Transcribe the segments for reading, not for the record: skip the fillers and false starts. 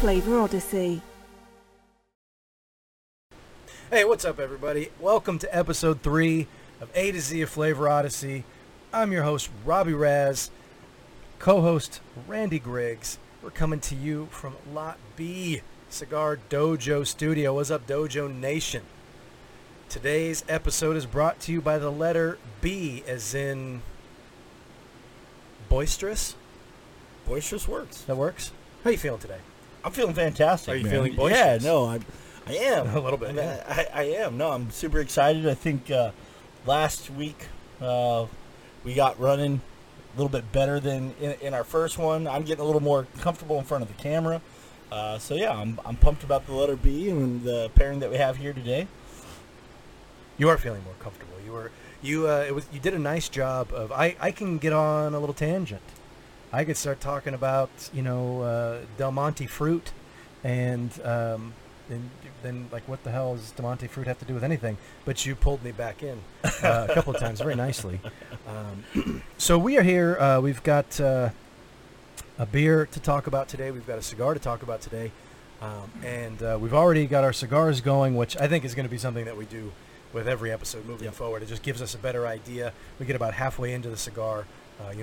Flavor Odyssey. Hey, what's up, everybody? Welcome to episode 3 of A to Z: A Flavor Odyssey. I'm your host, Robbie Raz, co-host Randy Griggs. We're coming to you from Lot B Cigar Dojo Studio. What's up, Dojo Nation? Today's episode is brought to you by the letter B, as in boisterous. Boisterous words. That works. How you feeling today? I'm feeling fantastic. Are you feeling boisterous? Yeah, no, I am. A little bit. I am. No, I'm super excited. I think last week we got running a little bit better than in our first one. I'm getting a little more comfortable in front of the camera. So, yeah, I'm pumped about the letter B and the pairing that we have here today. You are feeling more comfortable. You did a nice job of I can get on a little tangent. I could start talking about, Del Monte fruit and then, like, what the hell does Del Monte fruit have to do with anything? But you pulled me back in a couple of times very nicely. So we are here. We've got a beer to talk about today. We've got a cigar to talk about today. And we've already got our cigars going, which I think is going to be something that we do with every episode moving forward. It just gives us a better idea. We get about halfway into the cigar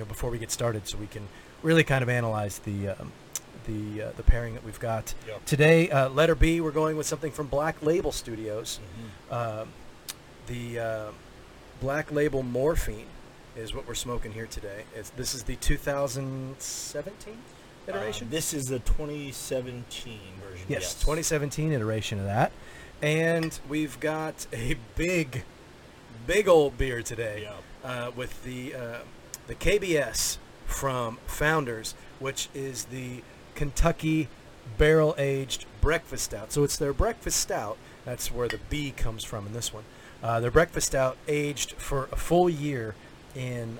before we get started, so we can really kind of analyze the pairing that we've got today. Letter B, we're going with something from Black Label Studios. Mm-hmm. The Black Label Morphine is what we're smoking here today. This is the 2017 iteration. This is the 2017 version. Yes, 2017 iteration of that. And we've got a big old beer today with the KBS from Founders, which is the Kentucky barrel-aged breakfast stout. So it's their breakfast stout. That's where the B comes from in this one. Their breakfast stout aged for a full year in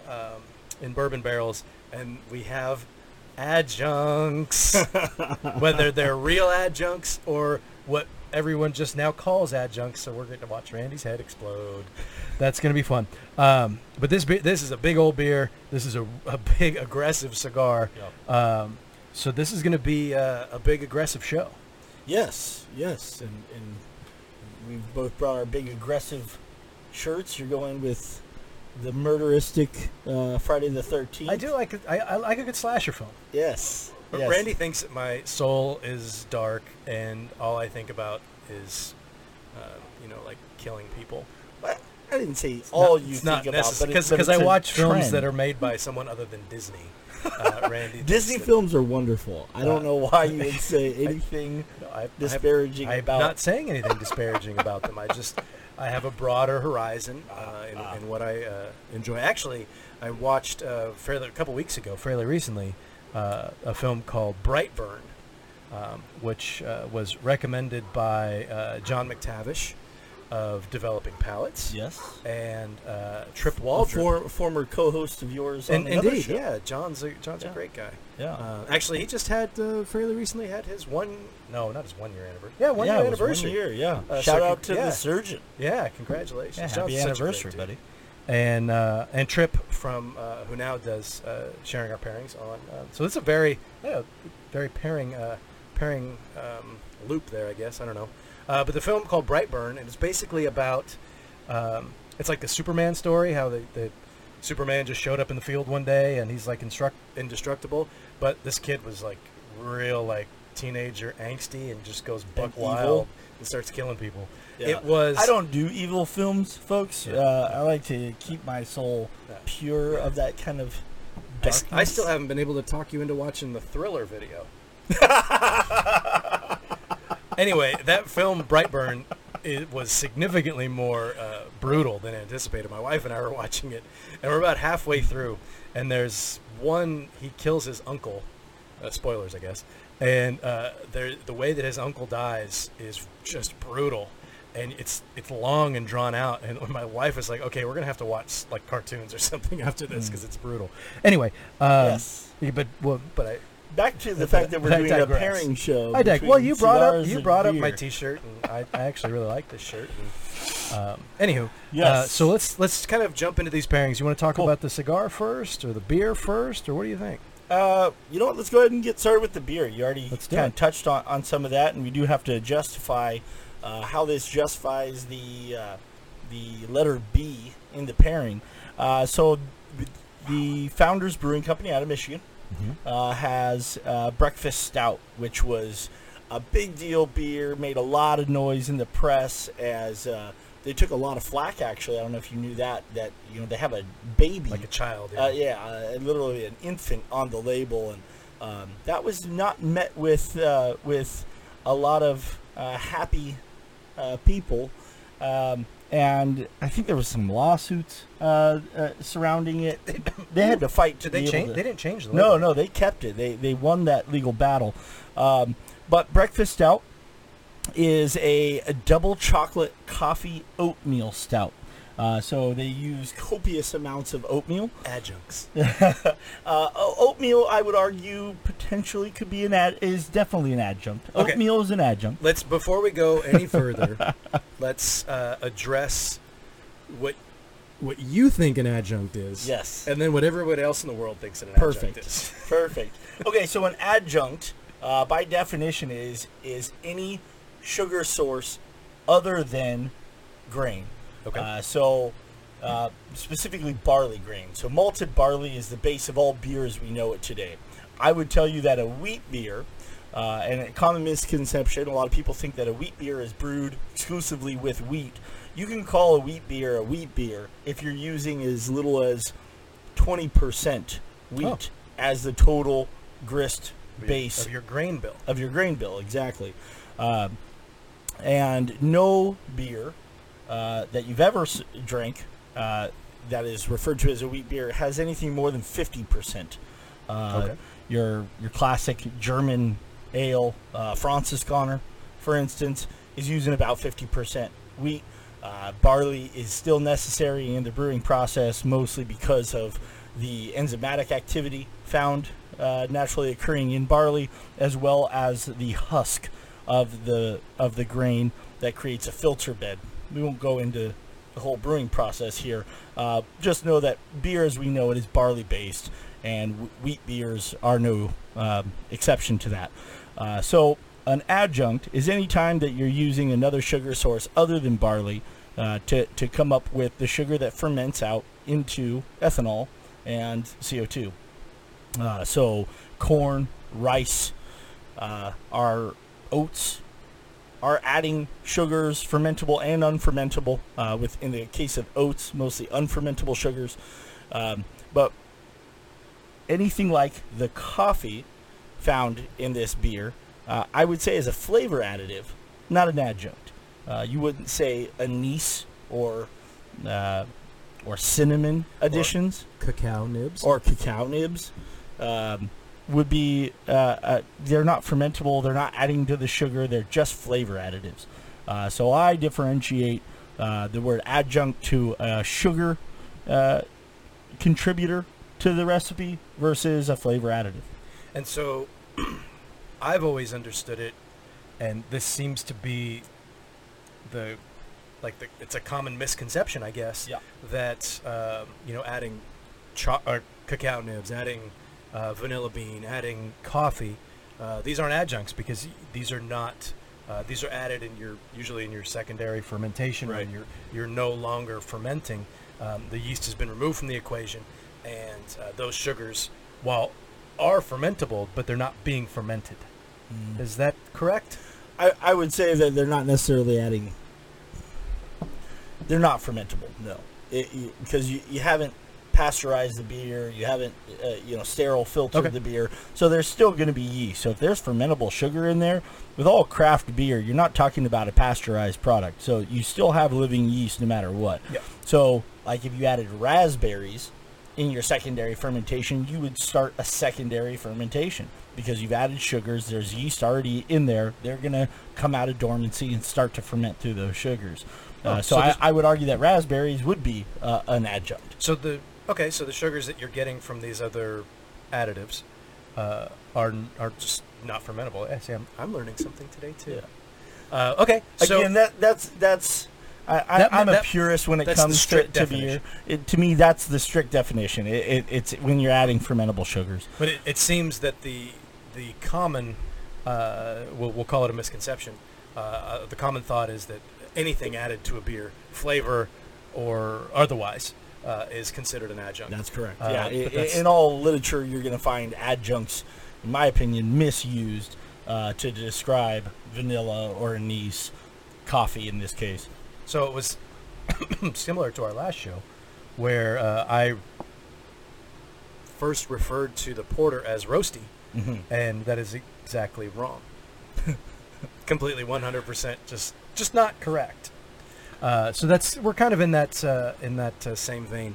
bourbon barrels, and we have adjuncts, whether they're real adjuncts or what everyone just now calls adjuncts. So we're going to watch Randy's head explode. That's going to be fun. But this is a big old beer. This is a big aggressive cigar. Yep. So this is going to be a big aggressive show. Yes. And we've both brought our big aggressive shirts. You're going with the murderistic Friday the 13th. I do like it. I like a good slasher film. Yes. Yes. Randy thinks that my soul is dark, and all I think about is, like, killing people. Well, I didn't say it's all not, you it's think about, but because I watch films that are made by someone other than Disney. Randy, Disney films are wonderful. I don't know why you would say anything disparaging about. I'm not saying anything disparaging about them. I have a broader horizon in what I enjoy. Actually, I watched a couple weeks ago, fairly recently, a film called Brightburn, which was recommended by John McTavish of Developing Palettes. Yes. And Trip Waldron. Former co-host of yours on the other show. Yeah, John's a great guy. Yeah. Actually, he just had, fairly recently, had his not his 1 year anniversary. Yeah, one year anniversary. 1 year, yeah. Shout out to the surgeon. Yeah, congratulations. Yeah, happy anniversary, buddy. And Trip from who now does sharing our pairings on. So it's a very pairing loop there, I guess. I don't know. But the film called Brightburn, and it's basically about it's like the Superman story, how the Superman just showed up in the field one day and he's like indestructible. But this kid was like real like teenager angsty and just goes buck wild and starts killing people. Yeah. I don't do evil films, folks. Yeah. I like to keep my soul pure of that kind of darkness. I still haven't been able to talk you into watching the Thriller video. Anyway, that film, Brightburn, it was significantly more brutal than anticipated. My wife and I were watching it, and we're about halfway through, and there's one, he kills his uncle. Spoilers, I guess. And the way that his uncle dies is just brutal. And it's long and drawn out. And my wife is like, okay, we're going to have to watch like cartoons or something after this because it's brutal. Anyway. Yes. But I... Back to the fact that we're doing a pairing show. Well, you brought up my T-shirt, and I actually really like this shirt. And, anywho, yes. So let's kind of jump into these pairings. You want to talk about the cigar first, or the beer first, or what do you think? You know what? Let's go ahead and get started with the beer. You already kind of touched on some of that, and we do have to justify how this justifies the letter B in the pairing. So the Founders Brewing Company out of Michigan. Mm-hmm. Has breakfast stout, which was a big deal beer, made a lot of noise in the press as they took a lot of flack. Actually, I don't know if you knew that you know they have a baby, like a child, literally an infant on the label, and that was not met with a lot of happy people, and I think there was some lawsuits surrounding it. They had to fight to be able to... They didn't change the label. No, they kept it. They won that legal battle. But breakfast stout is a double chocolate coffee oatmeal stout. So they use copious amounts of oatmeal. Adjuncts. Oatmeal, I would argue, potentially could be is definitely an adjunct. Okay. Oatmeal is an adjunct. Before we go any further, let's address what you think an adjunct is. Yes. And then what everyone else in the world thinks an adjunct is. Perfect. Okay, so an adjunct, by definition, is any sugar source other than grain. Okay. So specifically barley grain. So malted barley is the base of all beer as we know it today. I would tell you that a wheat beer, and a common misconception, a lot of people think that a wheat beer is brewed exclusively with wheat. You can call a wheat beer if you're using as little as 20% wheat as the total grist base. Of your grain bill. Of your grain bill, exactly. And no beer... that you've ever drank that is referred to as a wheat beer has anything more than 50%. Your classic German ale, Franziskaner, for instance, is using about 50% wheat. Barley is still necessary in the brewing process, mostly because of the enzymatic activity found naturally occurring in barley, as well as the husk of the grain that creates a filter bed. We won't go into the whole brewing process here. Just know that beer as we know it is barley-based, and wheat beers are no exception to that. So an adjunct is any time that you're using another sugar source other than barley to come up with the sugar that ferments out into ethanol and CO2. So corn, rice, our oats, are adding sugars, fermentable and unfermentable, in the case of oats, mostly unfermentable sugars. But anything like the coffee found in this beer, I would say is a flavor additive, not an adjunct. You wouldn't say anise or cinnamon additions. Or cacao nibs. Would be they're not fermentable, they're not adding to the sugar, they're just flavor additives. So I differentiate the word adjunct to a sugar contributor to the recipe versus a flavor additive. And so I've always understood it, and this seems to be it's a common misconception, I guess, that adding cacao nibs, adding vanilla bean, adding coffee. These aren't adjuncts because these are not. These are added usually in your secondary fermentation. Right. When you're no longer fermenting. The yeast has been removed from the equation, and those sugars, while are fermentable, but they're not being fermented. Is that correct? I would say that they're not necessarily adding. They're not fermentable. No, because you haven't pasteurized the beer, you haven't, sterile filtered the beer. So there's still going to be yeast. So if there's fermentable sugar in there, with all craft beer, you're not talking about a pasteurized product. So you still have living yeast no matter what. Yeah. So like if you added raspberries in your secondary fermentation, you would start a secondary fermentation because you've added sugars. There's yeast already in there. They're going to come out of dormancy and start to ferment through those sugars. So I would argue that raspberries would be an adjunct. So the sugars that you're getting from these other additives are just not fermentable. I'm learning something today too. Yeah. I'm a purist when it comes to beer. To me, that's the strict definition. It's when you're adding fermentable sugars. But it seems that the common, we'll call it a misconception. The common thought is that anything added to a beer, flavor or otherwise, is considered an adjunct. That's correct. In all literature, you're going to find adjuncts, in my opinion, misused to describe vanilla or anise, coffee in this case. So it was similar to our last show where I first referred to the porter as roasty, and that is exactly wrong. Completely 100% just not correct. So that's, we're kind of in that same vein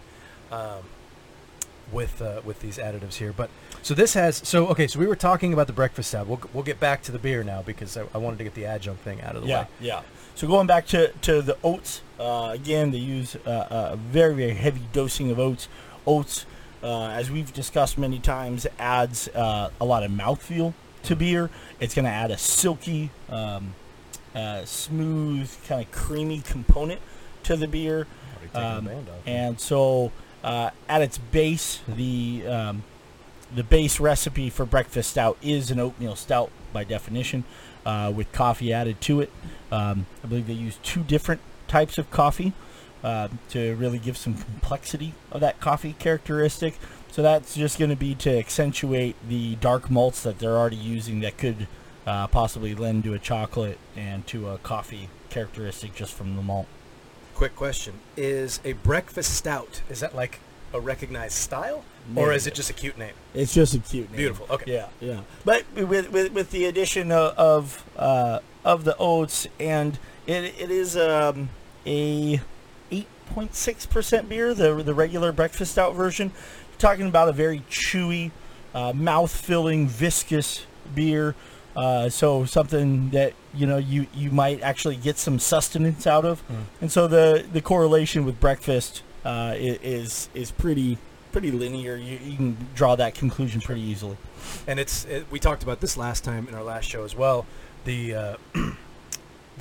with these additives here. But so this has, so we were talking about the breakfast stout. We'll get back to the beer now because I wanted to get the adjunct thing out of the way. Yeah. So going back to the oats, again, they use a very, very heavy dosing of oats. Oats, as we've discussed many times, adds a lot of mouthfeel to beer. It's going to add a silky, smooth, kind of creamy component to the beer. And so at its base, the base recipe for breakfast stout is an oatmeal stout by definition, with coffee added to it. I believe they use 2 different types of coffee to really give some complexity of that coffee characteristic. So that's just going to be to accentuate the dark malts that they're already using that could possibly lend to a chocolate and to a coffee characteristic just from the malt. Quick question. Is a breakfast stout, is that like a recognized style? Or is it just a cute name? It's just a cute name. Beautiful. Okay. Yeah. But with the addition of the oats, and it is a 8.6% beer, the regular breakfast stout version. You're talking about a very chewy, mouth-filling, viscous beer. So something that you might actually get some sustenance out of. And so the correlation with breakfast is pretty linear. You can draw that conclusion pretty easily. And we talked about this last time in our last show as well, the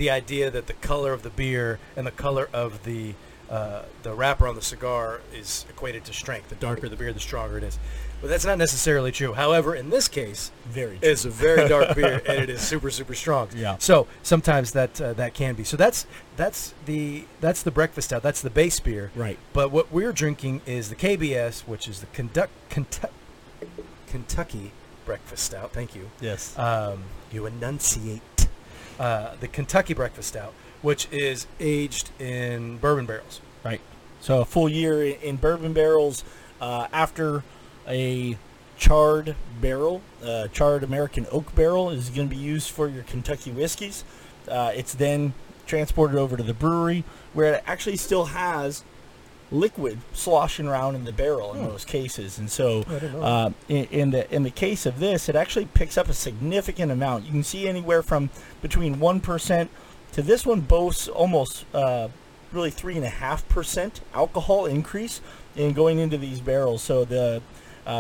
idea that the color of the beer and the color of the wrapper on the cigar is equated to strength. The darker the beer, the stronger it is. But that's not necessarily true. However, in this case, very true. It's a very dark beer and it is super, super strong. Yeah. So sometimes that can be. So that's the breakfast stout. That's the base beer. Right. But what we're drinking is the KBS, which is the Kentucky breakfast stout. Thank you. Yes. You enunciate. The Kentucky breakfast stout, which is aged in bourbon barrels. Right. So a full year in bourbon barrels after. A charred American oak barrel is going to be used for your Kentucky whiskeys. It's then transported over to the brewery where it actually still has liquid sloshing around in the barrel in most cases. And so in the case of this, it actually picks up a significant amount. You can see anywhere from between 1% to this one boasts almost really 3.5% alcohol increase in going into these barrels. So the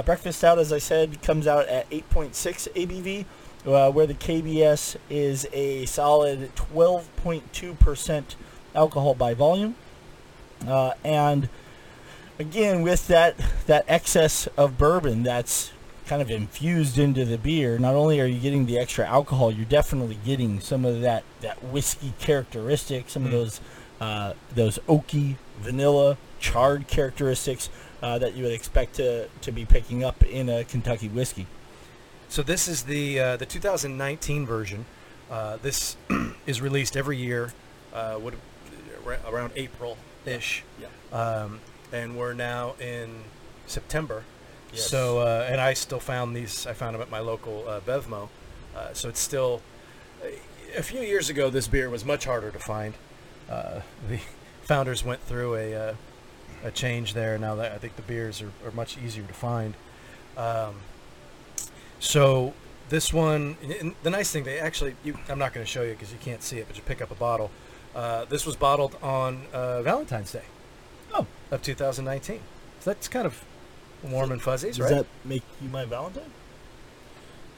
breakfast stout, as I said, comes out at 8.6 ABV, where the KBS is a solid 12.2% alcohol by volume. And again, with that excess of bourbon that's kind of infused into the beer, not only are you getting the extra alcohol, you're definitely getting some of that whiskey characteristic, some of those oaky, vanilla, charred characteristics that you would expect to be picking up in a Kentucky whiskey. So this is the 2019 version. This is released every year around April-ish. Yeah. and we're now in September. Yes. So, and I still found these, I found them at my local Bevmo. So it's still, a few years ago, this beer was much harder to find. The founders went through a change there. Now that I think the beers are much easier to find. So this one, and the nice thing, they actually, I'm not going to show you because you can't see it, but you pick up a bottle. This was bottled on Valentine's Day of 2019. So that's kind of warm and fuzzy, right? Does that make you my Valentine?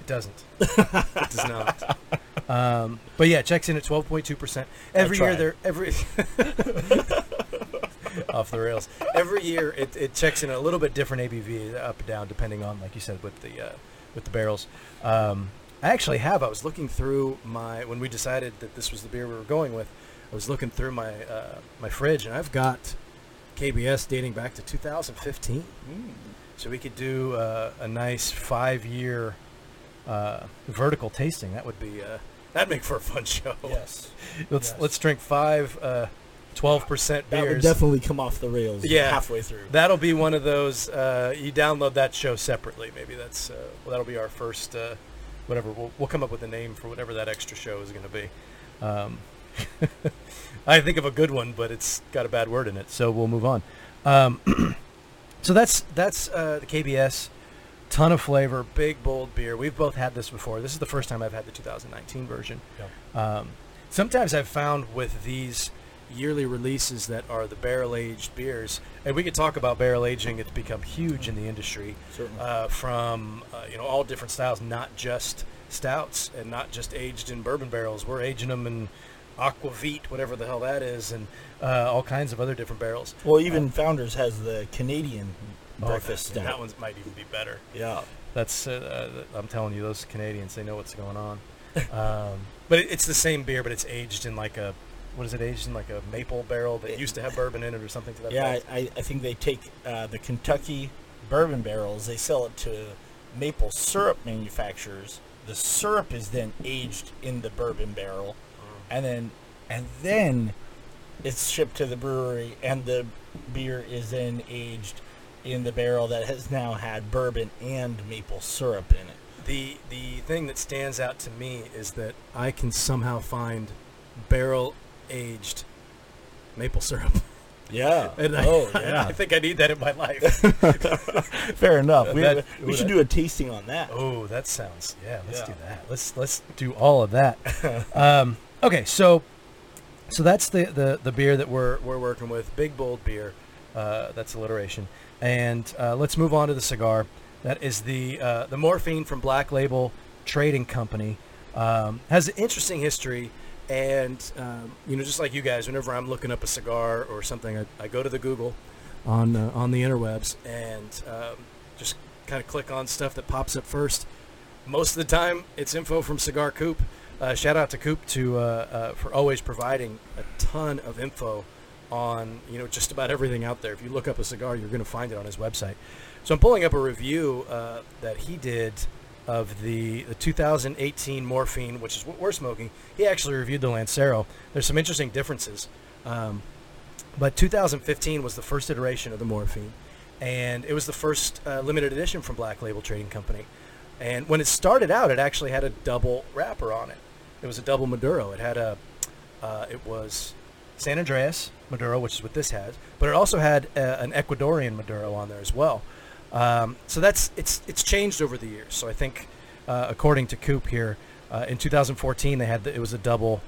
It doesn't. It does not. But yeah, it checks in at 12.2%. Every year they're off the rails. Every year it checks in a little bit different ABV, up and down, depending on, like you said, with the barrels. I actually have. I was looking through my, when we decided that this was the beer we were going with, I was looking through my my fridge, and I've got KBS dating back to 2015. So we could do a nice 5-year vertical tasting. That would be that'd make for a fun show. Yes. Let's drink 5 12% beers. That would definitely come off the rails halfway through. That'll be one of those, you download that show separately. Maybe that's, that'll be our first, whatever. We'll come up with a name for whatever that extra show is going to be. I think of a good one, but it's got a bad word in it, so we'll move on. So that's the KBS. Ton of flavor, big, bold beer. We've both had this before. This is the first time I've had the 2019 version. Yeah. Sometimes I've found with these yearly releases that are the barrel-aged beers, and we could talk about barrel aging. It's become huge in the industry, from all different styles, not just stouts and not just aged in bourbon barrels. We're aging them in aquavit, whatever the hell that is, and all kinds of other different barrels. Well, even Founders has the Canadian breakfast stout. That one might even be better. Yeah, that's I'm telling you, those Canadians, they know what's going on. But it's the same beer, but it's aged in like a, what is it, aged in like a maple barrel that used to have bourbon in it or something to that effect? Yeah, I think they take the Kentucky bourbon barrels, they sell it to maple syrup manufacturers. The syrup is then aged in the bourbon barrel, and then it's shipped to the brewery, and the beer is then aged in the barrel that has now had bourbon and maple syrup in it. The thing that stands out to me is that I can somehow find barrel aged maple syrup. Yeah. I think I need that in my life. Fair enough. We should do a tasting on that. Oh, that sounds, let's do that. Let's do all of that. Okay, so that's the beer that we're working with. Big, bold beer. That's alliteration. And let's move on to the cigar. That is the Morphine from Black Label Trading Company. Has an interesting history. And, just like you guys, whenever I'm looking up a cigar or something, I go to the Google on the interwebs and just kind of click on stuff that pops up first. Most of the time, it's info from Cigar Coop. Shout out to Coop for always providing a ton of info on, just about everything out there. If you look up a cigar, you're going to find it on his website. So I'm pulling up a review that he did of the 2018 Morphine, which is what we're smoking. He actually reviewed the Lancero. There's some interesting differences. But 2015 was the first iteration of the Morphine, and it was the first limited edition from Black Label Trading Company. And when it started out, it actually had a double wrapper on it. It was a double Maduro. It had it was San Andreas Maduro, which is what this has, but it also had an Ecuadorian Maduro on there as well. So it's changed over the years. So I think, according to Coop here, in 2014, it was a double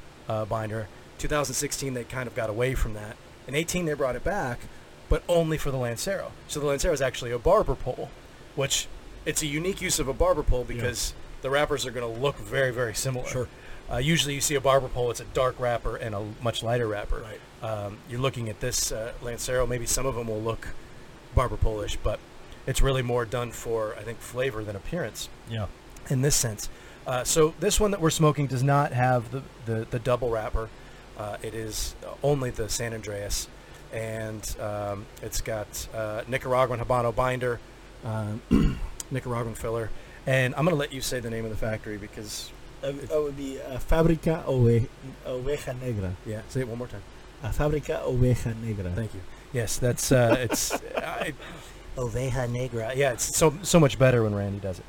binder. 2016, they kind of got away from that. In 18, they brought it back, but only for the Lancero. So the Lancero is actually a barber pole, which it's a unique use of a barber pole because the wrappers are going to look very, very similar. Sure. Usually you see a barber pole, it's a dark wrapper and a much lighter wrapper. Right. You're looking at this Lancero, maybe some of them will look barber pole-ish, but it's really more done for, I think, flavor than appearance. Yeah. In this sense. So this one that we're smoking does not have the double wrapper. It is only the San Andreas. And it's got Nicaraguan Habano binder, Nicaraguan filler. And I'm going to let you say the name of the factory because... It would be Fabrica Oveja Negra. Yeah, say it one more time. Fabrica Oveja Negra. Thank you. Yes, that's it's Oveja Negra. Yeah, it's so much better when Randy does it.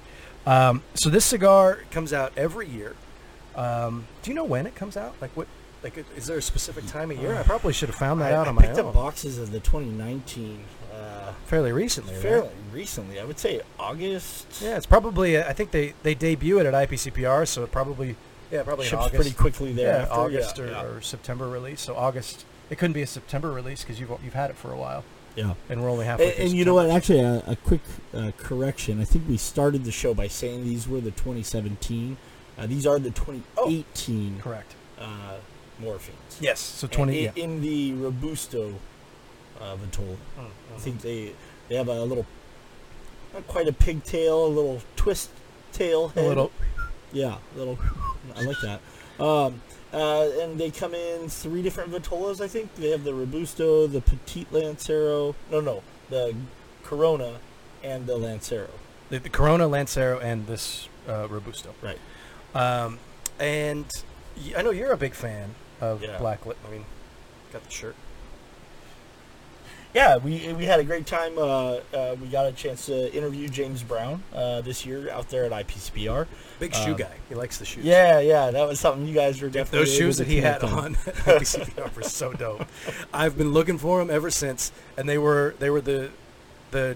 So this cigar comes out every year. Do you know when it comes out? Like what? Like is there a specific time of year? I probably should have found that out on my own. I picked up boxes of the 2019. Fairly recently. I would say August. Yeah, it's probably. I think they debut it at IPCPR, so it probably ships August, pretty quickly there. Yeah, or September release. So August. It couldn't be a September release because you've had it for a while. Yeah, and we're only halfway. And you know what? Actually, a quick correction. I think we started the show by saying these were the 2017. These are the 2018. Oh, correct. Morphines. Yes. So 20 in the Robusto. Vitola. I think they have a little, not quite a pigtail, a little twist tail head. A little. I like that. And they come in three different Vitolas, I think. They have the Robusto, the Petit Lancero. No, the Corona and the Lancero. The Corona, Lancero, and this Robusto. Right. And I know you're a big fan of Black Lip. I mean, got the shirt. Yeah, we had a great time. We got a chance to interview James Brown this year out there at IPCPR. Big shoe guy. He likes the shoes. Yeah. That was something you guys were definitely. Those shoes that he had on at IPCPR were so dope. I've been looking for them ever since, and they were the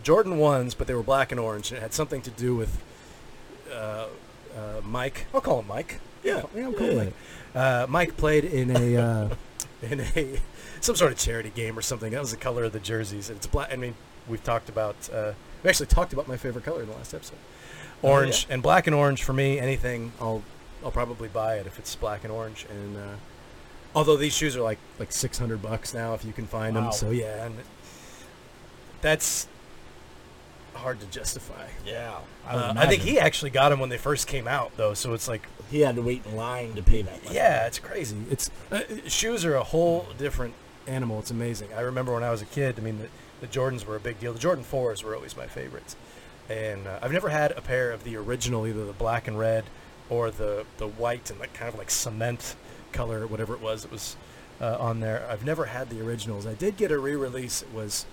Jordan 1s, but they were black and orange, and it had something to do with Mike. I'll call him Mike. Yeah, I'll call him Mike. Mike played in a some sort of charity game or something. That was the color of the jerseys. It's black. I mean, we actually talked about my favorite color in the last episode. Orange and black and orange for me. Anything, I'll probably buy it if it's black and orange. And although these shoes are like $600 now if you can find them. So yeah, and that's hard to justify. Yeah, I think he actually got them when they first came out though. So it's like. He had to wait in line to pay that money. Yeah, it's crazy. It's shoes are a whole different animal. It's amazing. I remember when I was a kid, I mean, the Jordans were a big deal. The Jordan 4s were always my favorites. And I've never had a pair of the original, either the black and red or the white and like kind of like cement color, whatever it was that was on there. I've never had the originals. I did get a re-release. It was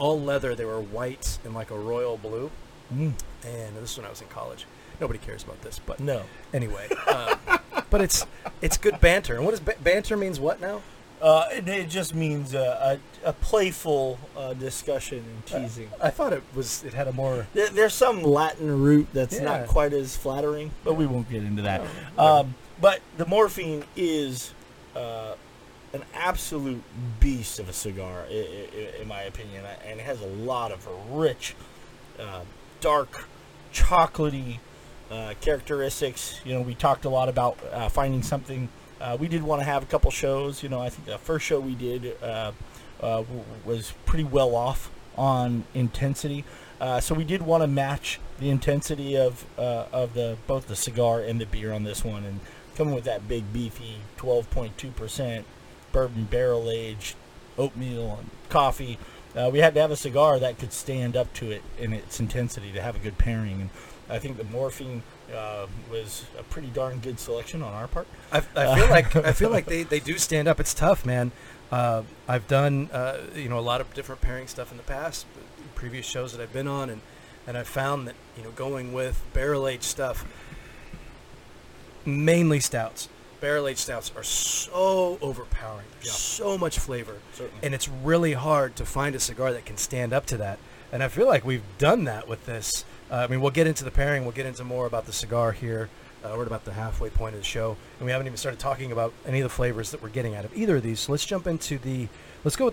all leather. They were white and like a royal blue. Mm. And this was when I was in college. Nobody cares about this, but no. Anyway, but it's good banter. And what does banter means? What now? It just means a playful discussion and teasing. I thought it had a more. There's some Latin root that's not quite as flattering, but we won't get into that. But the Morphine is an absolute beast of a cigar, in my opinion, and it has a lot of rich, dark, chocolatey. Characteristics. You know, we talked a lot about finding something. We did want to have a couple shows. You know, I think the first show we did was pretty well off on intensity. So we did want to match the intensity of both the cigar and the beer on this one, and coming with that big beefy 12.2% bourbon barrel aged oatmeal and coffee. We had to have a cigar that could stand up to it in its intensity to have a good pairing. And I think the Morphine was a pretty darn good selection on our part. I feel like they do stand up. It's tough, man. I've done a lot of different pairing stuff in the past, in previous shows that I've been on, and I found that going with barrel aged stuff, mainly stouts. Barrel aged stouts are so overpowering. There's so much flavor, and it's really hard to find a cigar that can stand up to that. And I feel like we've done that with this. I mean, we'll get into the pairing. We'll get into more about the cigar here. We're at about the halfway point of the show, and we haven't even started talking about any of the flavors that we're getting out of either of these. So let's go with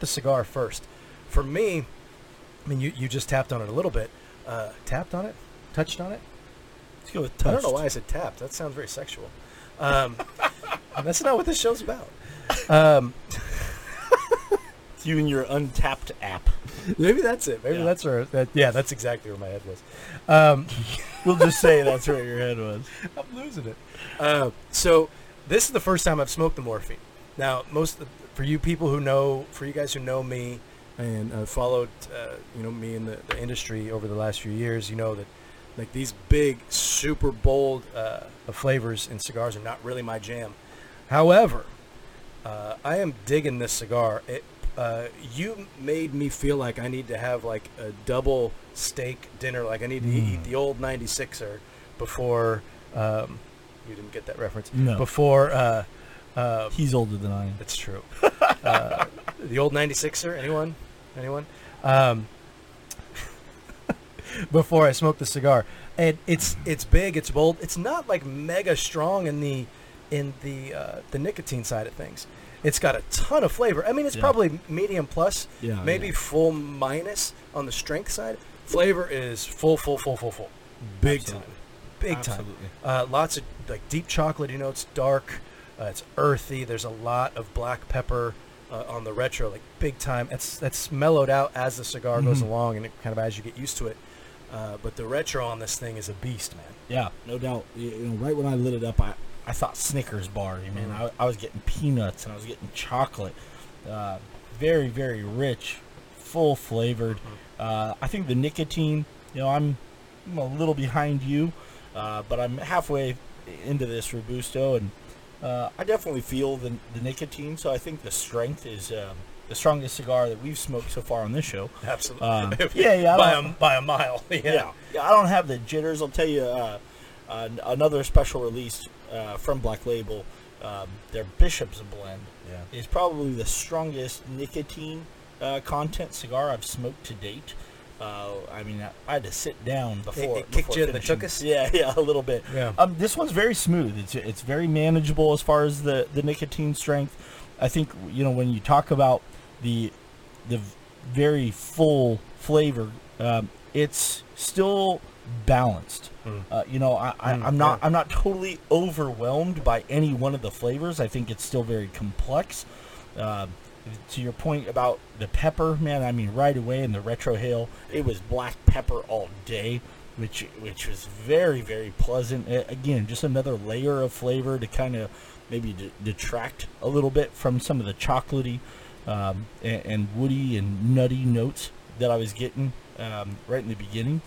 the cigar first. For me, I mean, you just tapped on it a little bit. Tapped on it? Touched on it? Let's go with touched. I don't know why I said tapped. That sounds very sexual. That's not what this show's about. It's you and your untapped app. Maybe that's it. Maybe that's where. That's exactly where my head was. We'll just say that's where your head was. I'm losing it. So this is the first time I've smoked the Morphine. Now, for you guys who know me and followed, me in the industry over the last few years, you know that like these big, super bold flavors in cigars are not really my jam. However, I am digging this cigar. It you made me feel like I need to have like a double steak dinner. Like I need to eat the old 96er before, you didn't get that reference. No. Before, he's older than I am. That's true. The old 96er, anyone? Before I smoked the cigar. And it's big, it's bold. It's not like mega strong in the nicotine side of things. It's got a ton of flavor. I mean, it's probably medium plus, full minus on the strength side. Flavor is full. Big Absolutely. Time. Big Absolutely. Time. Lots of like deep chocolatey notes, dark. It's earthy. There's a lot of black pepper on the retro, like big time. That's mellowed out as the cigar goes along, and it kind of as you get used to it. But the retro on this thing is a beast, man. Yeah, no doubt. You know, right when I lit it up, I thought Snickers bar. You mean, I was getting peanuts and I was getting chocolate. Very, very rich, full flavored. I think the nicotine. You know, I'm a little behind you, but I'm halfway into this Robusto, and I definitely feel the nicotine. So I think the strength is the strongest cigar that we've smoked so far on this show. Absolutely. By a mile. Yeah. I don't have the jitters. I'll tell you. Another special release from Black Label, their Bishop's blend is probably the strongest nicotine content cigar I've smoked to date. I mean, I had to sit down before it kicked you in the tuchus. Yeah, a little bit. Yeah. This one's very smooth. It's very manageable as far as the nicotine strength. I think you know when you talk about the very full flavor, it's still balanced. You know, I'm not totally overwhelmed by any one of the flavors. I think it's still very complex. To your point about the pepper, man, I mean, right away in the retrohale, it was black pepper all day, which was very, very pleasant. Again, just another layer of flavor to kind of maybe detract a little bit from some of the chocolatey and woody and nutty notes that I was getting right in the beginning.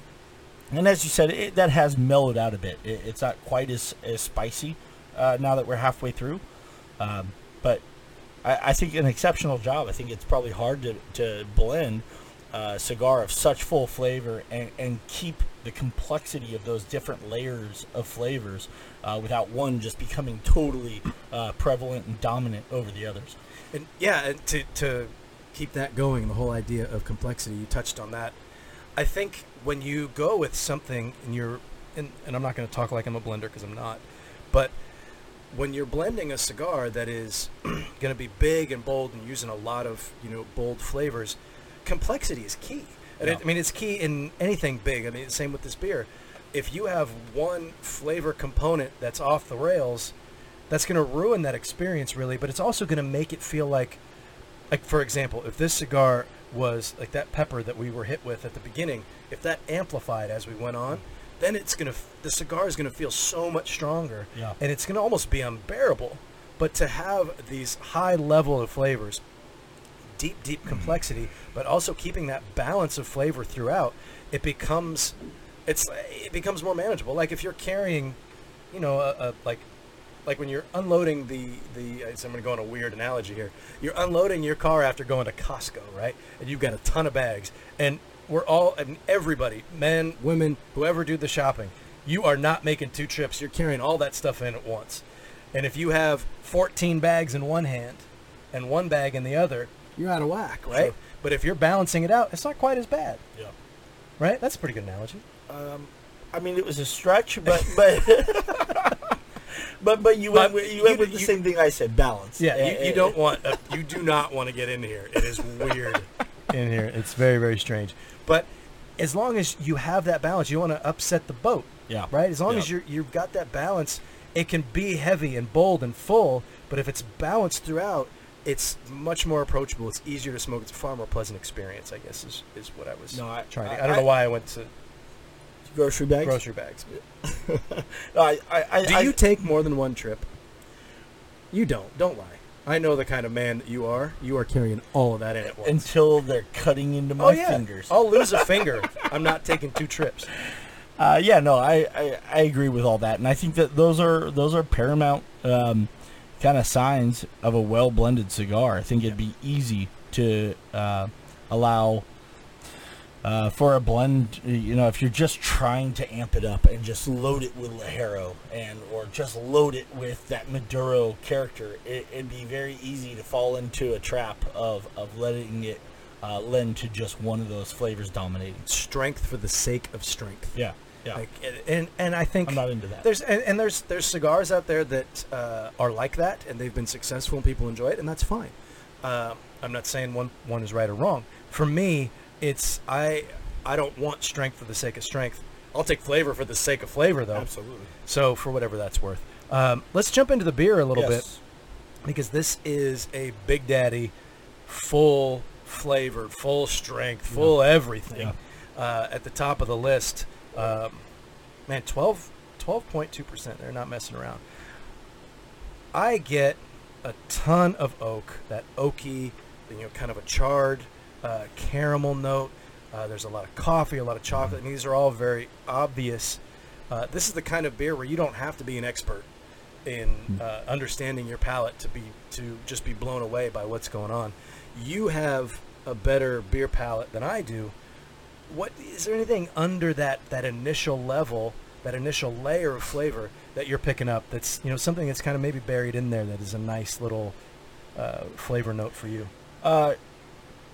And as you said, that has mellowed out a bit. It's not quite as spicy now that we're halfway through. But I think an exceptional job. I think it's probably hard to blend a cigar of such full flavor and keep the complexity of those different layers of flavors without one just becoming totally prevalent and dominant over the others. And yeah, to keep that going, the whole idea of complexity, you touched on that. I think when you go with something and I'm not going to talk like I'm a blender because I'm not, but when you're blending a cigar that is going to be big and bold and using a lot of, you know, bold flavors, complexity is key. And I mean, it's key in anything big. I mean, same with this beer. If you have one flavor component that's off the rails, that's going to ruin that experience really, but it's also going to make it feel like for example, if this cigar was like that pepper that we were hit with at the beginning, if that amplified as we went on, then the cigar is going to feel so much stronger and it's going to almost be unbearable. But to have these high level of flavors, deep complexity, but also keeping that balance of flavor throughout, it becomes more manageable. Like if you're carrying, you know, like when you're unloading I'm going to go on a weird analogy here. You're unloading your car after going to Costco, right? And you've got a ton of bags. And everybody, men, women, whoever do the shopping, you are not making two trips. You're carrying all that stuff in at once. And if you have 14 bags in one hand and one bag in the other, you're out of whack, right? Sure. But if you're balancing it out, it's not quite as bad. Yeah. Right? That's a pretty good analogy. I mean, it was a stretch, but... But you went with the same thing I said, balance. Yeah, you do not want to get in here. It is weird in here. It's very, very strange. But as long as you have that balance, you want to upset the boat. Yeah. Right? As long as you've got that balance, it can be heavy and bold and full, but if it's balanced throughout, it's much more approachable. It's easier to smoke. It's a far more pleasant experience, I guess, is what I was trying to. I don't know why I went to... Grocery bags. Do you take more than one trip? You don't. Don't lie. I know the kind of man that you are. You are carrying all of that in at once. Until they're cutting into my fingers. I'll lose a finger. I'm not taking two trips. I agree with all that. And I think that those are paramount kind of signs of a well-blended cigar. I think it'd be easy to allow for a blend, you know, if you're just trying to amp it up and just load it with Lajero and or just load it with that Maduro character, it'd be very easy to fall into a trap of letting it lend to just one of those flavors dominating. Strength for the sake of strength. Yeah, yeah. Like, and I think I'm not into that. There's and there's cigars out there that are like that, and they've been successful, and people enjoy it, and that's fine. I'm not saying one is right or wrong. For me, it's I don't want strength for the sake of strength. I'll take flavor for the sake of flavor, though. Absolutely. So for whatever that's worth, let's jump into the beer a little bit, because this is a Big Daddy, full flavor, full strength, full everything. Yeah. At the top of the list, man, 12.2%. They're not messing around. I get a ton of oak, that oaky, you know, kind of a charred. Caramel note. There's a lot of coffee, a lot of chocolate, and these are all very obvious. This is the kind of beer where you don't have to be an expert in understanding your palate to just be blown away by what's going on. You have a better beer palate than I do. What is there anything under that initial level, that initial layer of flavor that you're picking up? That's, you know, something that's kind of maybe buried in there that is a nice little flavor note for you.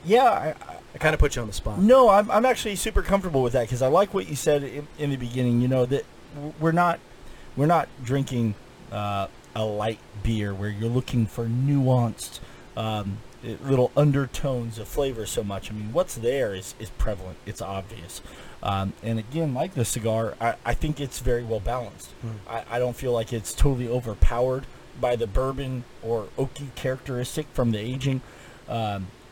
Yeah, I kind of put you on the spot. No, I'm actually super comfortable with that because I like what you said in the beginning. You know that we're not drinking a light beer where you're looking for nuanced little undertones of flavor so much. I mean, what's there is prevalent. It's obvious. And again, like the cigar, I think it's very well balanced. I don't feel like it's totally overpowered by the bourbon or oaky characteristic from the aging.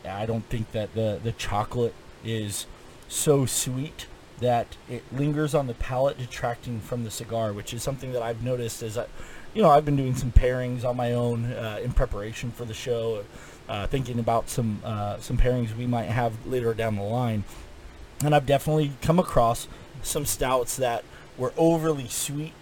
I don't think that the chocolate is so sweet that it lingers on the palate, detracting from the cigar, which is something that I've noticed as I've been doing some pairings on my own in preparation for the show, thinking about some pairings we might have later down the line. And I've definitely come across some stouts that were overly sweet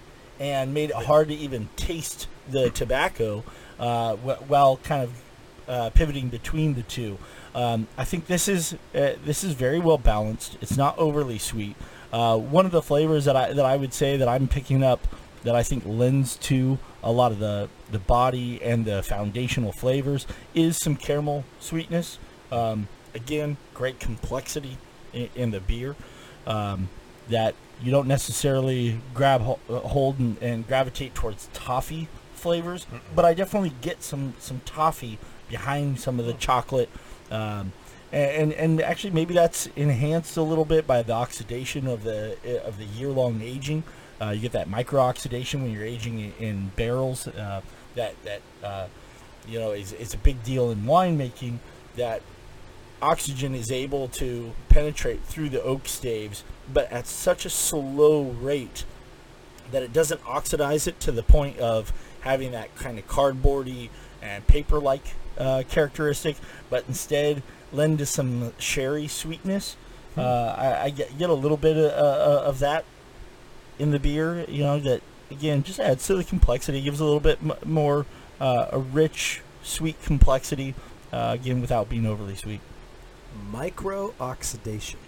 and made it hard to even taste the tobacco while kind of pivoting between the two. I think this is very well balanced. It's not overly sweet. One of the flavors that I would say that I'm picking up that I think lends to a lot of the body and the foundational flavors is some caramel sweetness. Again, great complexity in the beer that you don't necessarily grab hold and gravitate towards toffee flavors, but I definitely get some toffee behind some of the chocolate, and actually maybe that's enhanced a little bit by the oxidation of the year-long aging. You get that micro-oxidation when you're aging in barrels. It's a big deal in winemaking that oxygen is able to penetrate through the oak staves, but at such a slow rate that it doesn't oxidize it to the point of having that kind of cardboardy and paper-like characteristic, but instead lend to some sherry sweetness. I get a little bit of that in the beer, you know, that again just adds to the complexity, gives a little bit more a rich sweet complexity, again without being overly sweet. Micro oxidation,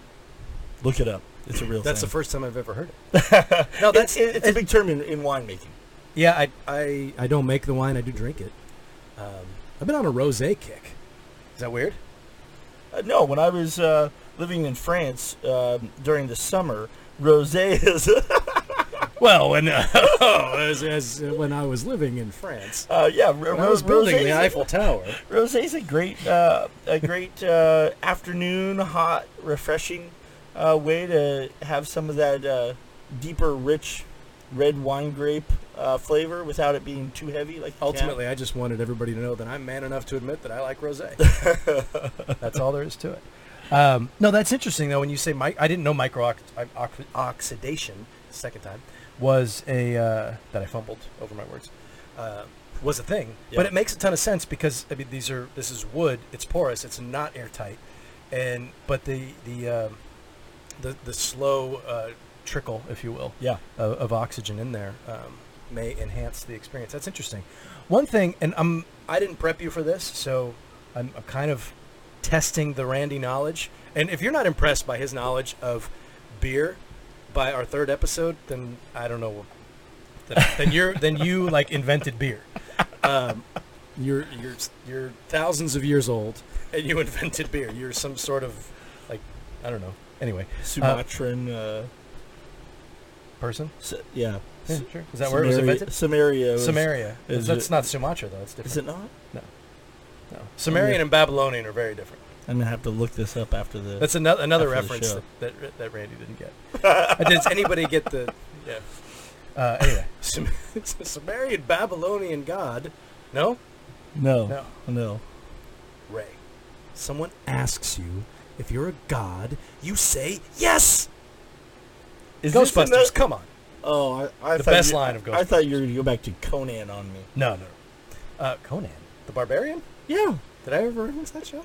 look it up, it's a real that's thing. The first time I've ever heard it. No, that's it's a big term in winemaking. Yeah, I don't make the wine, I do drink it. I've been on a rosé kick. Is that weird? No, when I was living in France during the summer, rosé is... Well, when I was living in France. I was building the Eiffel Tower. Rosé is a great afternoon, hot, refreshing way to have some of that deeper, rich red wine grape flavor without it being too heavy. Like ultimately, I just wanted everybody to know that I'm man enough to admit that I like rosé. That's all there is to it. No, that's interesting though. When you say I didn't know micro oxidation. The second time was that I fumbled over my words. Was a thing, yeah. But it makes a ton of sense because I mean this is wood. It's porous. It's not airtight, but the slow trickle, if you will, of oxygen in there may enhance the experience. That's interesting. One thing, and I didn't prep you for this, so I'm kind of testing the Randy knowledge. And if you're not impressed by his knowledge of beer by our third episode, then I don't know. Then you like invented beer. You're thousands of years old, and you invented beer. You're some sort of, like, I don't know. Anyway, Sumatran person. Yeah, sure. Is that where it was invented? Samaria. That's not Sumatra though. It's different. Is it not? No. Sumerian and Babylonian are very different. I'm gonna have to look this up after the. That's another reference that Randy didn't get. Does anybody get the? Yeah. Anyway, it's a Sumerian Babylonian god. No. Ray, someone asks you if you're a god, you say yes. Is Ghostbusters? Come on. Oh, I the best line of Ghostbusters. I thought you were going to go back to Conan on me. No. Conan the Barbarian? Yeah. Did I ever reference that show?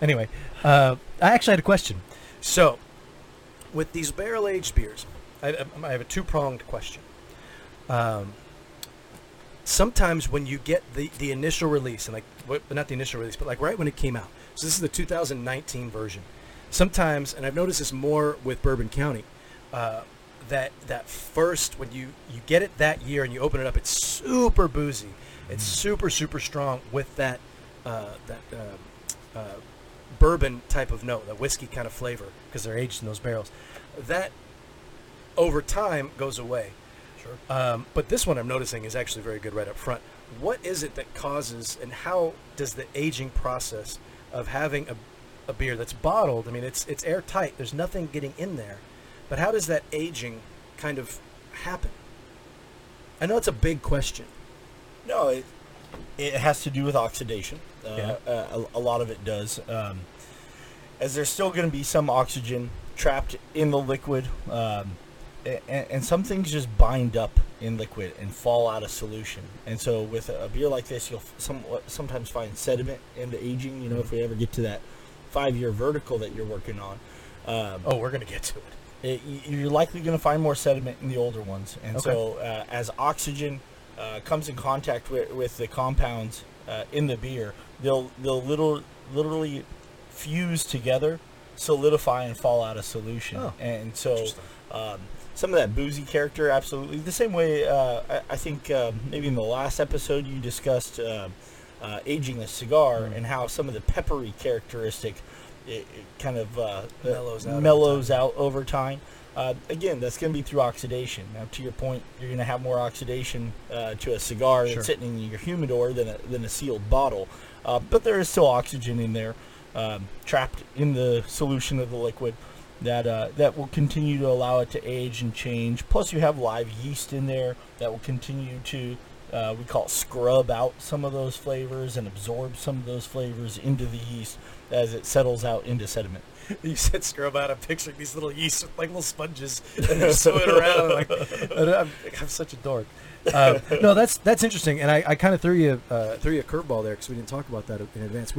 Anyway, I actually had a question. So, with these barrel-aged beers, I have a two-pronged question. Sometimes when you get the initial release, and not the initial release, but like right when it came out. So this is the 2019 version. Sometimes, and I've noticed this more with Bourbon County, that first, when you get it that year and you open it up, it's super boozy. It's super, super strong with that bourbon type of note, that whiskey kind of flavor, because they're aged in those barrels. That over time goes away. Sure. But this one I'm noticing is actually very good right up front. What is it that causes, and how does the aging process of having a beer that's bottled, I mean, it's airtight, there's nothing getting in there, but how does that aging kind of happen? I know it's a big question. No, it has to do with oxidation. A lot of it does. As there's still going to be some oxygen trapped in the liquid, and some things just bind up in liquid and fall out of solution. And so with a beer like this, you'll sometimes find sediment in the aging. You know, if we ever get to that 5-year vertical that you're working on. We're going to get to it. You're likely going to find more sediment in the older ones. And so as oxygen comes in contact with the compounds in the beer, they'll literally fuse together, solidify, and fall out of solution. Oh, and so some of that boozy character, absolutely. The same way I think maybe in the last episode you discussed aging a cigar and how some of the peppery characteristic it kind of mellows out over time. Again, that's going to be through oxidation. Now, to your point, you're going to have more oxidation to a cigar that's sitting in your humidor than a sealed bottle. But there is still oxygen in there, trapped in the solution of the liquid, that will continue to allow it to age and change. Plus, you have live yeast in there that will continue to, we call it, scrub out some of those flavors and absorb some of those flavors into the yeast as it settles out into sediment. You said scrub out. I'm picturing these little yeast with like little sponges and they're swimming around. I'm such a dork. No, that's interesting. And I kind of threw you a curveball there because we didn't talk about that in advance.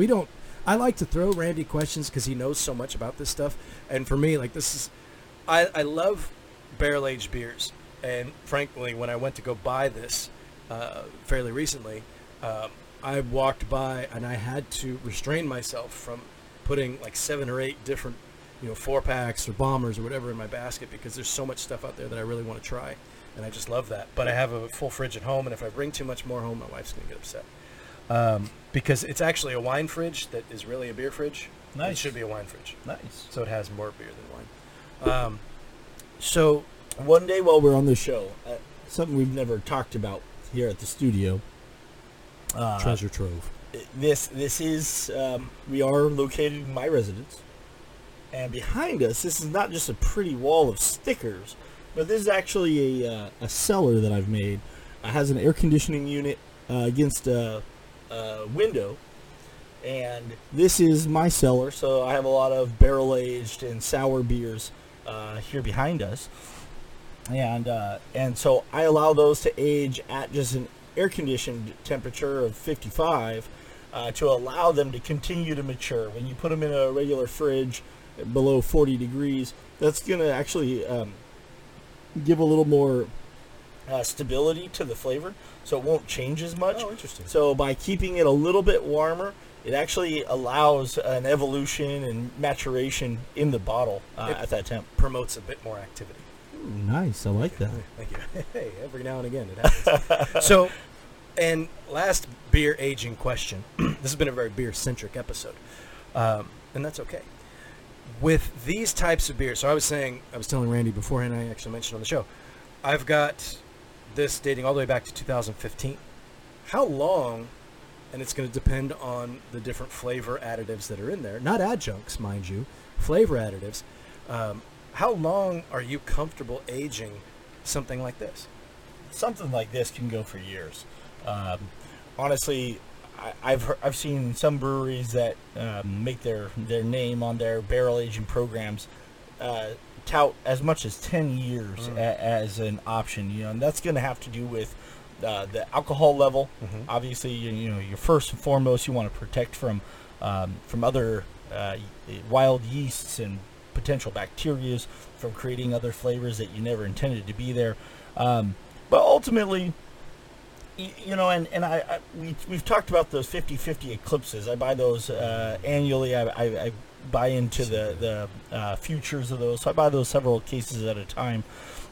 I like to throw Randy questions because he knows so much about this stuff. And for me, like, this is, I love barrel aged beers. And frankly, when I went to go buy this fairly recently, I walked by and I had to restrain myself from putting like 7 or 8 different, 4-packs or bombers or whatever in my basket, because there's so much stuff out there that I really want to try, and I just love that. But I have a full fridge at home, and if I bring too much more home, my wife's gonna get upset, because it's actually a wine fridge that is really a beer fridge. Nice. It should be a wine fridge. Nice. So it has more beer than wine. So one day while we're on the show, something we've never talked about here at the studio, treasure trove. This is, we are located in my residence, and behind us, this is not just a pretty wall of stickers, but this is actually a cellar that I've made. It has an air conditioning unit against a window, and this is my cellar, so I have a lot of barrel-aged and sour beers here behind us, and so I allow those to age at just an air-conditioned temperature of 55 to allow them to continue to mature. When you put them in a regular fridge below 40 degrees, that's going to actually give a little more stability to the flavor, so it won't change as much. Oh, interesting. So by keeping it a little bit warmer, it actually allows an evolution and maturation in the bottle at that temp. Promotes a bit more activity. Ooh, nice. I like that. Thank you. Hey, every now and again it happens. So, and last beer aging question. This has been a very beer-centric episode, and that's okay. With these types of beers, so I was telling Randy beforehand, I actually mentioned on the show, I've got this dating all the way back to 2015. How long, and it's going to depend on the different flavor additives that are in there, not adjuncts, mind you, flavor additives. How long are you comfortable aging something like this? Something like this can go for years. Honestly, I've seen some breweries that make their name on their barrel aging programs tout as much as 10 years as an option. You know, and that's going to have to do with the alcohol level. Mm-hmm. Obviously, you know, you're first and foremost you want to protect from other wild yeasts and potential bacterias from creating other flavors that you never intended to be there. But ultimately, you know, and we've talked about those 50/50 eclipses. I buy those annually. I buy into the futures of those. So I buy those several cases at a time.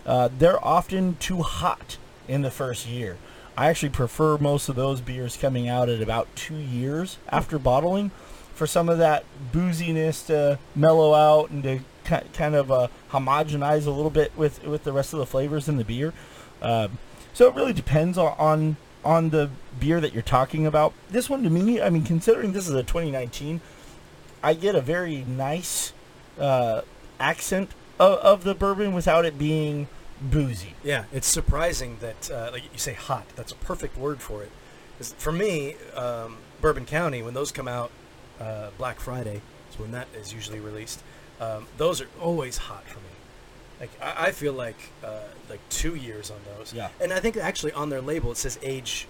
They're often too hot in the first year. I actually prefer most of those beers coming out at about 2 years after bottling for some of that booziness to mellow out and to kind of homogenize a little bit with the rest of the flavors in the beer. So it really depends on the beer that you're talking about. This one to me, I mean, considering this is a 2019, I get a very nice accent of the bourbon without it being boozy. Yeah, it's surprising that, like you say, hot. That's a perfect word for it. For me, Bourbon County, when those come out, Black Friday is when that is usually released. Those are always hot for me. Like I feel like 2 years on those, yeah. And I think actually on their label it says age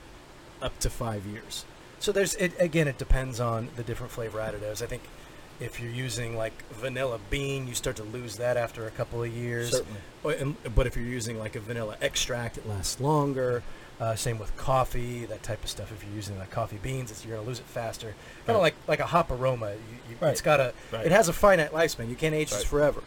up to 5 years. So there's it depends on the different flavor additives. I think if you're using like vanilla bean, you start to lose that after a couple of years. Certainly. But if you're using like a vanilla extract, it lasts longer. Same with coffee, that type of stuff. If you're using like coffee beans, you're gonna lose it faster. Kind of like a hop aroma. It has a finite lifespan. You can't age this forever.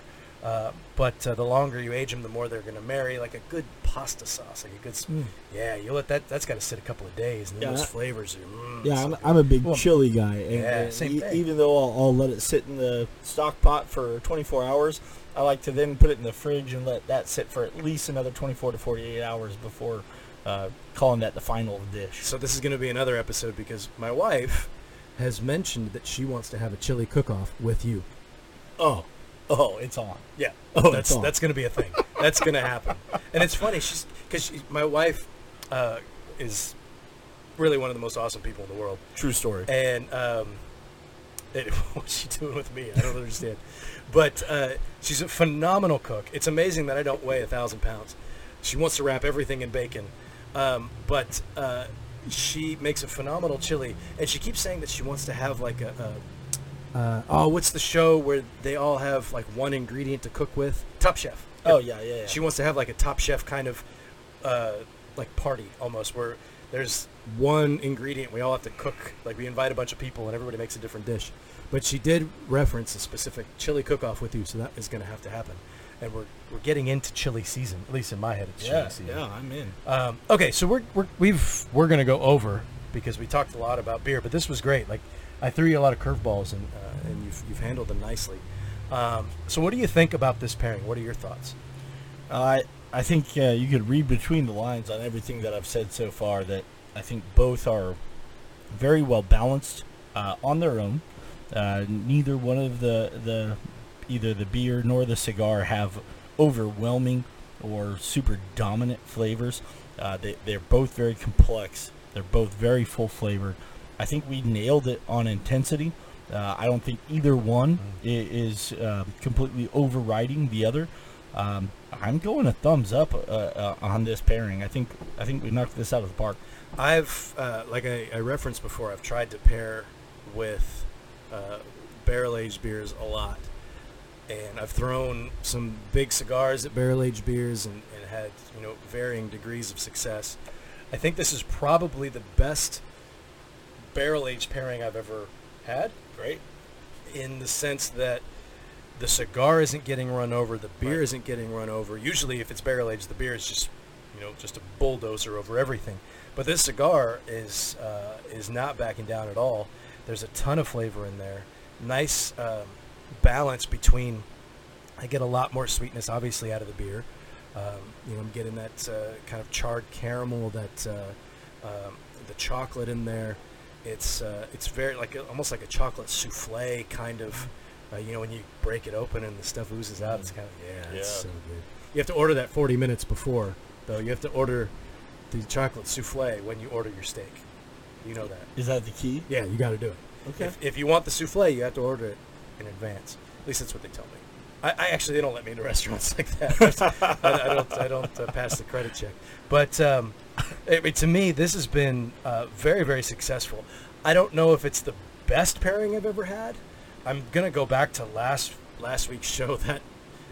But the longer you age them, the more they're going to marry. Like a good pasta sauce, like a good, you let that's got to sit a couple of days, and then those flavors are. I'm a big chili guy, and same thing. Even though I'll let it sit in the stock pot for 24 hours, I like to then put it in the fridge and let that sit for at least another 24 to 48 hours before calling that the final dish. So this is going to be another episode because my wife has mentioned that she wants to have a chili cook-off with you. Oh, it's on. Yeah. Oh, that's going to be a thing. That's going to happen. And it's funny because my wife is really one of the most awesome people in the world. True story. And what's she doing with me? I don't understand. But she's a phenomenal cook. It's amazing that I don't weigh 1,000 pounds. She wants to wrap everything in bacon. But she makes a phenomenal chili. And she keeps saying that she wants to have like what's the show where they all have like one ingredient to cook with? Top Chef. Oh yeah. She wants to have like a Top Chef kind of like party almost, where there's one ingredient we all have to cook. Like we invite a bunch of people and everybody makes a different dish. But she did reference a specific chili cook-off with you, so that is going to have to happen. And we're getting into chili season, at least in my head. It's chili season. Yeah, I'm in. Okay, so we're going to go over because we talked a lot about beer, but this was great. Like, I threw you a lot of curveballs, and you've handled them nicely. So what do you think about this pairing? What are your thoughts? I think you could read between the lines on everything that I've said so far, that I think both are very well balanced on their own. Neither one of either the beer nor the cigar have overwhelming or super dominant flavors. They're both very complex. They're both very full-flavored. I think we nailed it on intensity. I don't think either one is completely overriding the other. I'm going a thumbs up on this pairing. I think we knocked this out of the park. I've, like I referenced before, I've tried to pair with barrel-aged beers a lot. And I've thrown some big cigars at barrel-aged beers and had, you know, varying degrees of success. I think this is probably the best barrel-aged pairing I've ever had. Great. In the sense that the cigar isn't getting run over, the beer isn't getting run over. Usually if it's barrel-aged, the beer is just, you know, just a bulldozer over everything. But this cigar is not backing down at all. There's a ton of flavor in there. Nice balance between, I get a lot more sweetness, obviously, out of the beer. You know, I'm getting that kind of charred caramel, that the chocolate in there. It's very like almost like a chocolate souffle kind of. You know, when you break it open and the stuff oozes out, it's kind of, yeah, it's so good. You have to order that 40 minutes before, though. You have to order the chocolate souffle when you order your steak. You know that. Is that the key? Yeah, you got to do it. Okay. If you want the souffle, you have to order it in advance. At least that's what they tell me. I actually, they don't let me into restaurants like that. I don't pass the credit check. But to me, this has been very, very successful. I don't know if it's the best pairing I've ever had. I'm gonna go back to last week's show. That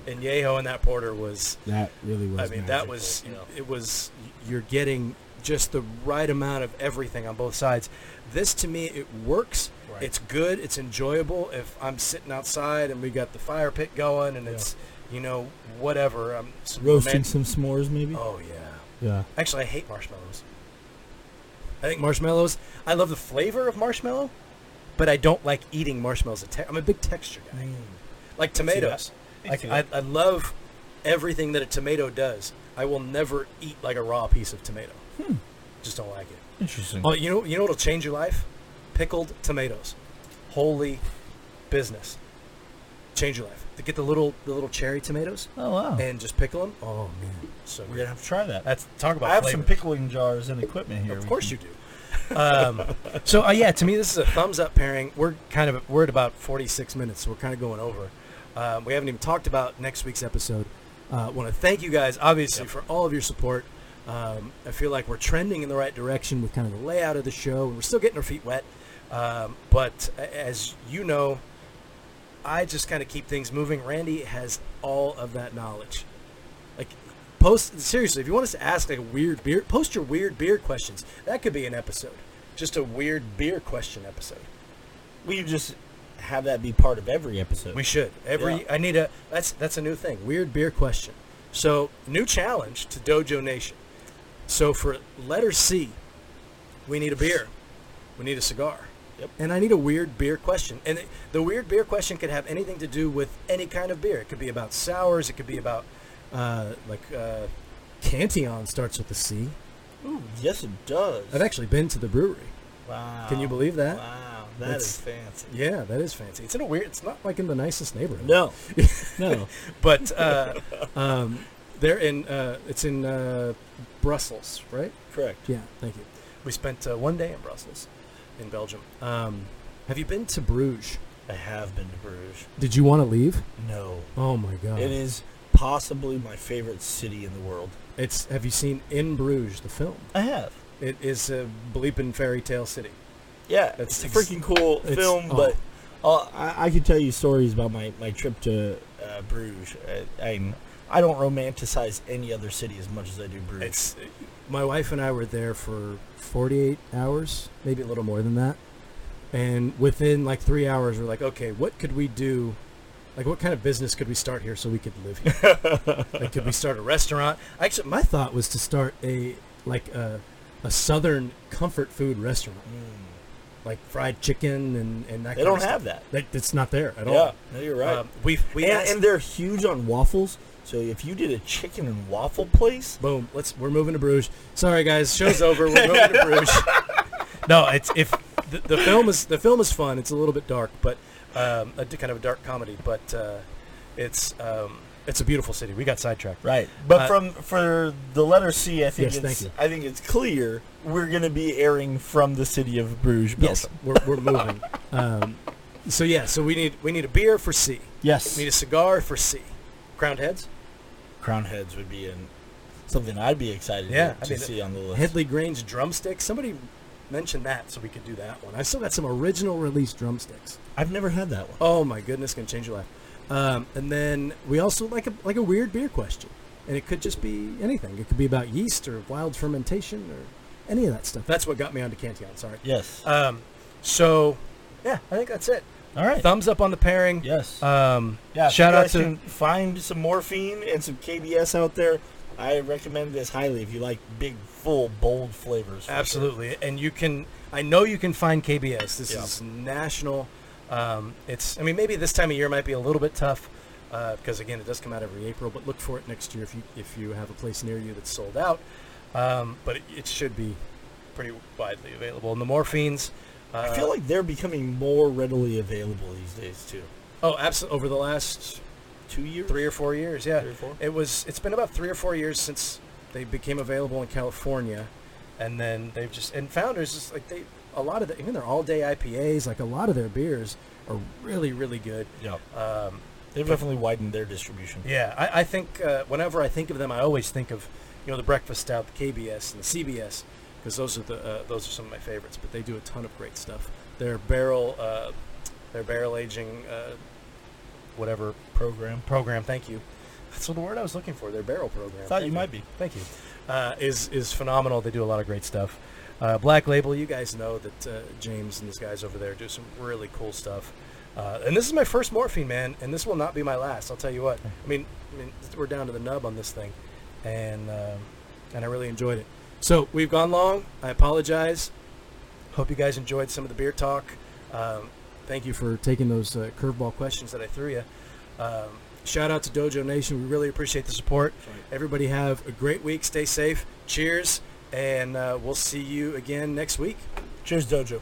Añejo and that porter was that really was. I mean, magical. That was it was. You're getting just the right amount of everything on both sides. This to me, it works. Right. It's good. It's enjoyable. If I'm sitting outside and we got the fire pit going and it's whatever. I'm roasting some s'mores maybe. Oh yeah. Yeah. Actually, I hate marshmallows. I think marshmallows. I love the flavor of marshmallow. But I don't like eating marshmallows. I'm a big texture guy. Like tomatoes. I love everything that a tomato does. I will never eat like a raw piece of tomato. Just don't like it. Interesting. Oh, you know what'll change your life? Pickled tomatoes. Holy business. Change your life. To get the little cherry tomatoes. Oh, wow. And just pickle them. Oh, man. So we're going to have to try that. Talk about flavor. I have some pickling jars and equipment here. Of course you do. To me this is a thumbs up pairing. We're at about 46 minutes, so we're kind of going over. We haven't even talked about next week's episode. Want to thank you guys obviously for all of your support. I feel like we're trending in the right direction with kind of the layout of the show, and we're still getting our feet wet. But as you know, I just kind of keep things moving. Randy has all of that knowledge. Post, seriously, if you want us to ask like a weird beer, post your weird beer questions. That could be an episode. Just a weird beer question episode. We just have that be part of every episode. We should. I need a that's a new thing. Weird beer question. So, new challenge to Dojo Nation. So for letter C, we need a beer. We need a cigar. Yep. And I need a weird beer question. And the weird beer question could have anything to do with any kind of beer. It could be about sours, it could be about Cantillon starts with a C. Ooh, yes it does. I've actually been to the brewery. Wow. Can you believe that? Wow, is fancy. Yeah, that is fancy. It's in a weird, it's not like in the nicest neighborhood. No. But they're in, it's in Brussels, right? Correct. Yeah, thank you. We spent one day in Brussels, in Belgium. Have you been to Bruges? I have been to Bruges. Did you want to leave? No. Oh my God. It is possibly my favorite city in the world. Have you seen In Bruges, the film? I have. It is a bleeping fairy tale city. Yeah, it's a freaking cool film, but I could tell you stories about my trip to Bruges. I don't romanticize any other city as much as I do Bruges. My wife and I were there for 48 hours, maybe a little more than that. And within 3 hours, we're like, okay, what could we do? What kind of business could we start here so we could live here? Could we start a restaurant? Actually, my thought was to start a southern comfort food restaurant, like fried chicken and that. They don't have that. It's not there at all. Yeah, no, you're right. And they're huge on waffles. So if you did a chicken and waffle place, boom. We're moving to Bruges. Sorry guys, show's over. We're moving to Bruges. No, the film is fun. It's a little bit dark, but. A kind of a dark comedy, but it's a beautiful city. We got sidetracked, right? But for the letter C, I think I think it's clear we're going to be airing from the city of Bruges, Belgium. Yes, we're moving. So we need a beer for C. Yes, we need a cigar for C. Crowned Heads. Crowned Heads would be something I'd be excited to see on the list. Hedley Grange Drumstick. Somebody mention that so we could do that one. I still got some original release drumsticks. I've never had that one. Oh my goodness, gonna change your life. And then we also like a weird beer question, and it could just be anything. It could be about yeast or wild fermentation or any of that stuff. That's what got me onto Cantillon. Sorry. Yes. So Yeah, I think that's it. All right. Thumbs up on the pairing. Yes. Yeah, shout out to find some Morphine and some KBS out there. I recommend this highly if you like big, full, bold flavors. Absolutely. Sure. And you can, I know you can find KBS. This is national. It's, I mean, maybe this time of year might be a little bit tough because, again, it does come out every April, but look for it next year if you have a place near you that's sold out. But it should be pretty widely available. And the Morphines. I feel like they're becoming more readily available these days, too. Oh, absolutely. Over the last... 2 years? 3 or 4 years, yeah. 3 or 4? It's been about 3 or 4 years since they became available in California, and then they've just, and Founders, just like they, a lot of the, even their all-day IPAs, like a lot of their beers are really, really good. Yeah. They've definitely widened their distribution. Yeah, I think whenever I think of them, I always think of, you know, the breakfast stout, the KBS, and the CBS, because those are some of my favorites, but they do a ton of great stuff. Their barrel aging, whatever program, thank you, that's the word I was looking for, their barrel program, thought you might be, thank you, is phenomenal. They do a lot of great stuff. Black Label, you guys know that James and these guys over there do some really cool stuff, and this is my first Morphine, man, and this will not be my last, I'll tell you what. I mean we're down to the nub on this thing, and I really enjoyed it. So we've gone long, I apologize, hope you guys enjoyed some of the beer talk. Thank you for taking those curveball questions that I threw you. Shout out to Dojo Nation. We really appreciate the support. Everybody have a great week. Stay safe. Cheers. And we'll see you again next week. Cheers, Dojo.